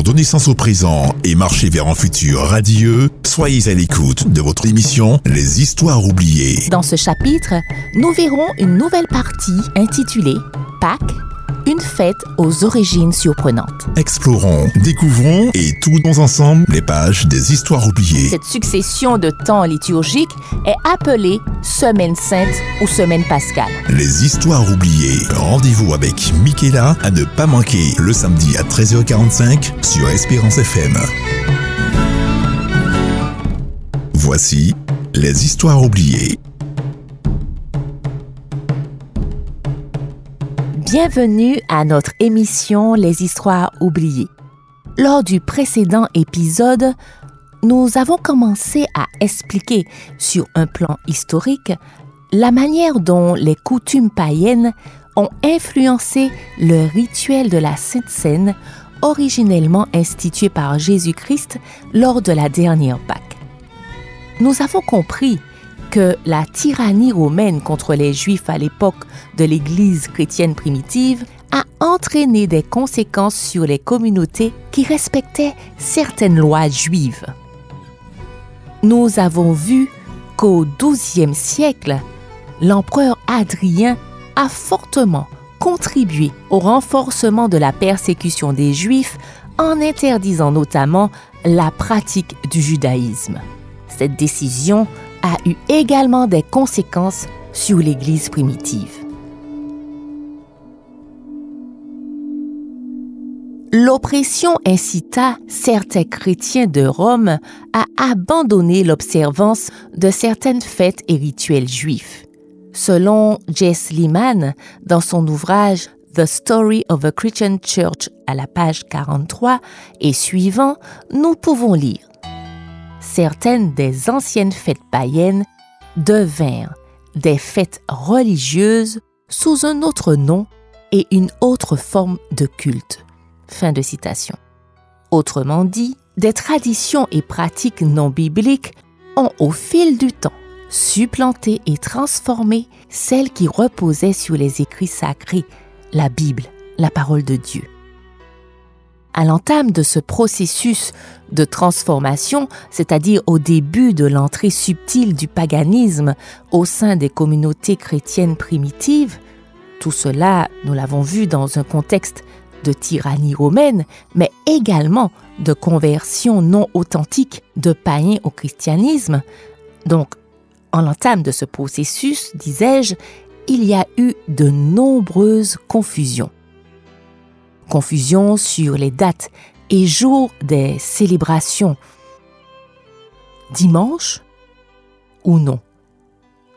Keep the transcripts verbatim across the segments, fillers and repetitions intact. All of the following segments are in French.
pour donner sens au présent et marcher vers un futur radieux, soyez à l'écoute de votre émission Les histoires oubliées. Dans ce chapitre, nous verrons une nouvelle partie intitulée « Pâques, une fête aux origines surprenantes ». Explorons, découvrons et tournons ensemble les pages des histoires oubliées. Cette succession de temps liturgiques est appelée « Semaine sainte » ou « Semaine pascale ». Les histoires oubliées. Rendez-vous avec Michaela à ne pas manquer le samedi à treize heures quarante-cinq sur Espérance F M. Voici les histoires oubliées. Bienvenue à notre émission Les histoires oubliées. Lors du précédent épisode, nous avons commencé à expliquer sur un plan historique la manière dont les coutumes païennes ont influencé le rituel de la Sainte Cène originellement institué par Jésus-Christ lors de la dernière Pâque. Nous avons compris que la tyrannie romaine contre les Juifs à l'époque de l'Église chrétienne primitive a entraîné des conséquences sur les communautés qui respectaient certaines lois juives. Nous avons vu qu'au douzième siècle, l'empereur Hadrien a fortement contribué au renforcement de la persécution des Juifs en interdisant notamment la pratique du judaïsme. Cette décision a eu également des conséquences sur l'Église primitive. L'oppression incita certains chrétiens de Rome à abandonner l'observance de certaines fêtes et rituels juifs. Selon Jess Lehman, dans son ouvrage The Story of a Christian Church, à la page quarante-trois et suivant, nous pouvons lire: certaines des anciennes fêtes païennes devinrent des fêtes religieuses sous un autre nom et une autre forme de culte. Fin de citation. Autrement dit, des traditions et pratiques non bibliques ont au fil du temps supplanté et transformé celles qui reposaient sur les écrits sacrés, la Bible, la parole de Dieu. À l'entame de ce processus de transformation, c'est-à-dire au début de l'entrée subtile du paganisme au sein des communautés chrétiennes primitives, tout cela, nous l'avons vu dans un contexte de tyrannie romaine, mais également de conversion non authentique de païens au christianisme. Donc, en l'entame de ce processus, disais-je, il y a eu de nombreuses confusions. Confusion sur les dates et jours des célébrations. Dimanche ou non?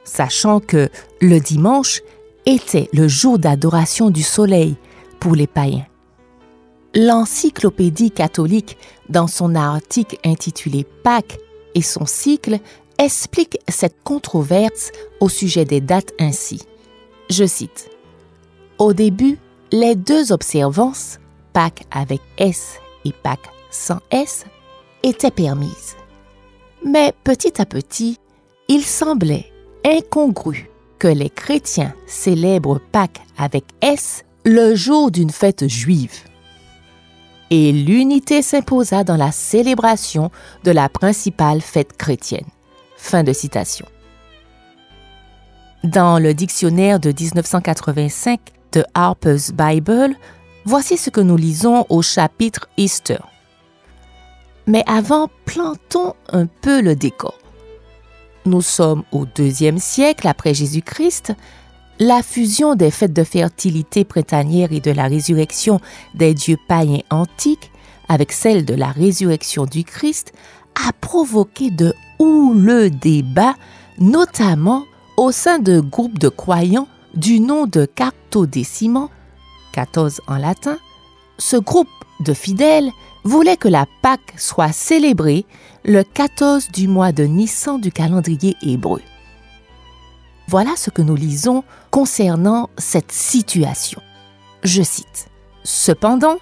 Sachant que le dimanche était le jour d'adoration du soleil pour les païens. L'encyclopédie catholique, dans son article intitulé « Pâques et son cycle », explique cette controverse au sujet des dates ainsi. Je cite: « Au début, les deux observances, Pâques avec S et Pâques sans S, étaient permises. Mais petit à petit, il semblait incongru que les chrétiens célèbrent Pâques avec S le jour d'une fête juive. Et l'unité s'imposa dans la célébration de la principale fête chrétienne. » Fin de citation. Dans le dictionnaire de dix-neuf cent quatre-vingt-cinq, de Harper's Bible, voici ce que nous lisons au chapitre Easter. Mais avant, plantons un peu le décor. Nous sommes au deuxième siècle après Jésus-Christ. La fusion des fêtes de fertilité printanière et de la résurrection des dieux païens antiques avec celle de la résurrection du Christ a provoqué de houleux débats, notamment au sein de groupes de croyants du nom de Cartodécimant, quatorze en latin. Ce groupe de fidèles voulait que la Pâque soit célébrée le quatorze du mois de Nissan du calendrier hébreu. Voilà ce que nous lisons concernant cette situation. Je cite: « Cependant,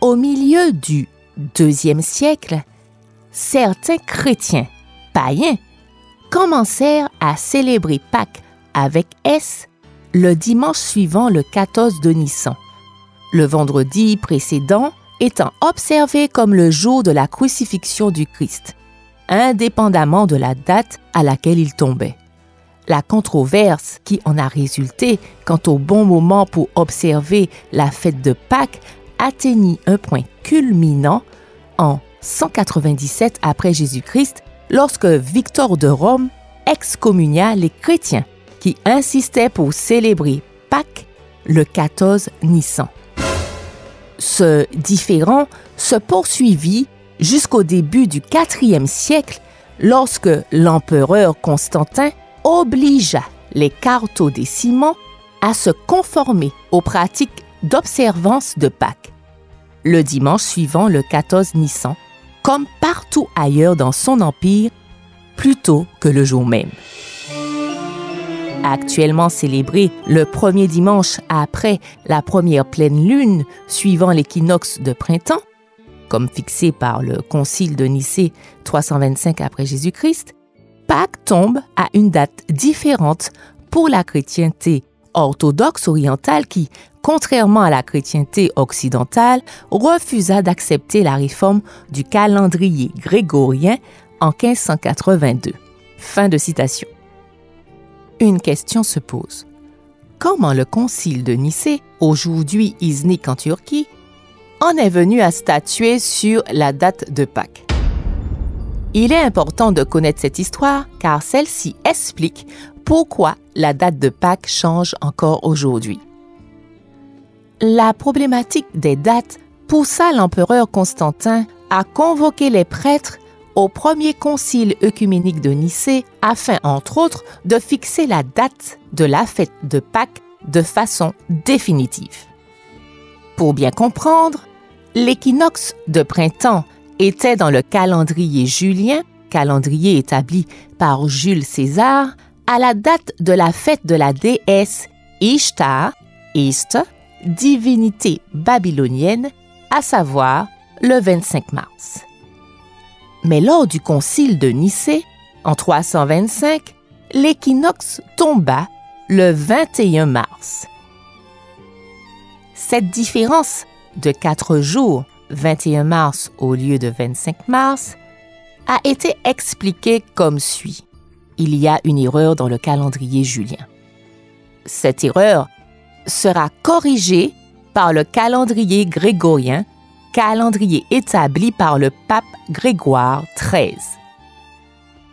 au milieu du deuxième siècle, certains chrétiens païens commencèrent à célébrer Pâques avec S le dimanche suivant le quatorze de Nissan, le vendredi précédent étant observé comme le jour de la crucifixion du Christ, indépendamment de la date à laquelle il tombait. La controverse qui en a résulté quant au bon moment pour observer la fête de Pâques atteignit un point culminant en cent quatre-vingt-dix-sept après Jésus-Christ, lorsque Victor de Rome excommunia les chrétiens qui insistaient pour célébrer Pâques le quatorze Nissan. Ce différend se poursuivit jusqu'au début du quatrième siècle, lorsque l'empereur Constantin obligea les Cartodécimants à se conformer aux pratiques d'observance de Pâques, le dimanche suivant le quatorze Nissan, comme partout ailleurs dans son empire, plutôt que le jour même. Actuellement célébré le premier dimanche après la première pleine lune suivant l'équinoxe de printemps, comme fixé par le concile de Nicée trois cent vingt-cinq après Jésus-Christ, Pâques tombe à une date différente pour la chrétienté orthodoxe orientale qui, contrairement à la chrétienté occidentale, refusa d'accepter la réforme du calendrier grégorien en mille cinq cent quatre-vingt-deux. Fin de citation. Une question se pose. Comment le concile de Nicée, aujourd'hui Iznik en Turquie, en est venu à statuer sur la date de Pâques? Il est important de connaître cette histoire car celle-ci explique pourquoi la date de Pâques change encore aujourd'hui. La problématique des dates poussa l'empereur Constantin à convoquer les prêtres au premier concile œcuménique de Nicée afin, entre autres, de fixer la date de la fête de Pâques de façon définitive. Pour bien comprendre, l'équinoxe de printemps était dans le calendrier julien, calendrier établi par Jules César, à la date de la fête de la déesse Ishtar, Ishtar, divinité babylonienne, à savoir le vingt-cinq mars. Mais lors du concile de Nicée, en trois cent vingt-cinq, l'équinoxe tomba le vingt et un mars. Cette différence de quatre jours, vingt et un mars au lieu de vingt-cinq mars, a été expliquée comme suit. Il y a une erreur dans le calendrier julien. Cette erreur sera corrigée par le calendrier grégorien, calendrier établi par le pape Grégoire treize.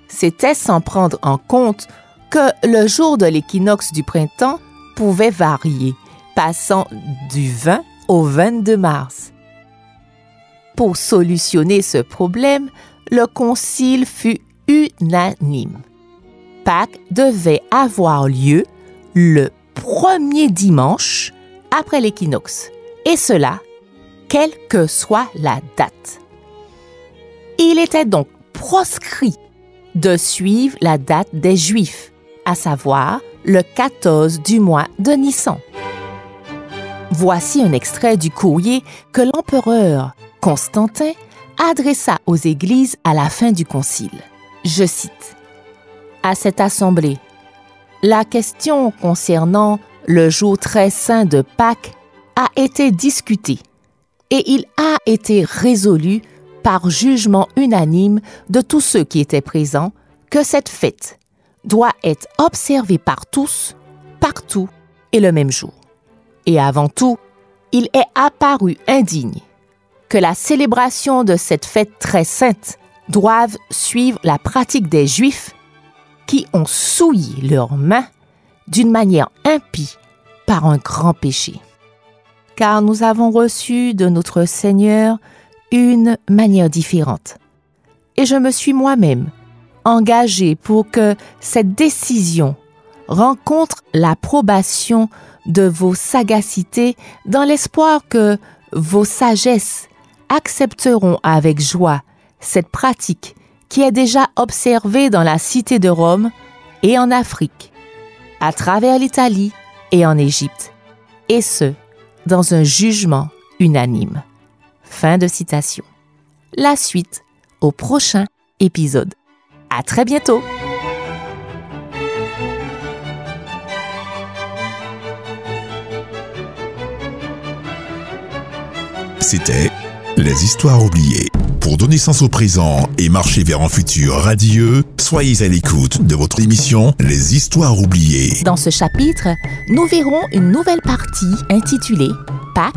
C'était sans prendre en compte que le jour de l'équinoxe du printemps pouvait varier, passant du vingt au vingt-deux mars. Pour solutionner ce problème, le concile fut unanime. Pâques devait avoir lieu le premier dimanche après l'équinoxe, et cela quelle que soit la date. Il était donc proscrit de suivre la date des Juifs, à savoir le quatorze du mois de Nissan. Voici un extrait du courrier que l'empereur Constantin adressa aux églises à la fin du concile. Je cite : « À cette assemblée, la question concernant le jour très saint de Pâques a été discutée. Et il a été résolu par jugement unanime de tous ceux qui étaient présents que cette fête doit être observée par tous, partout et le même jour. Et avant tout, il est apparu indigne que la célébration de cette fête très sainte doive suivre la pratique des Juifs qui ont souillé leurs mains d'une manière impie par un grand péché. Car nous avons reçu de notre Seigneur une manière différente. Et je me suis moi-même engagé pour que cette décision rencontre l'approbation de vos sagacités dans l'espoir que vos sagesses accepteront avec joie cette pratique qui est déjà observée dans la cité de Rome et en Afrique, à travers l'Italie et en Égypte, et ce, dans un jugement unanime. » Fin de citation. La suite au prochain épisode. À très bientôt! C'était Les histoires oubliées. Pour donner sens au présent et marcher vers un futur radieux, soyez à l'écoute de votre émission Les histoires oubliées. Dans ce chapitre, nous verrons une nouvelle partie intitulée « Pâques,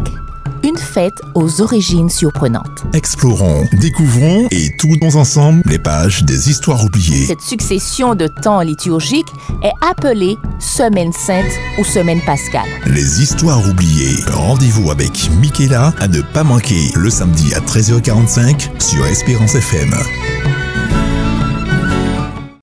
une fête aux origines surprenantes ». Explorons, découvrons et tournons ensemble les pages des histoires oubliées. Cette succession de temps liturgiques est appelée « Semaine sainte » ou « Semaine pascale ». Les histoires oubliées. Rendez-vous avec Michaela à ne pas manquer le samedi à treize heures quarante-cinq sur Espérance F M.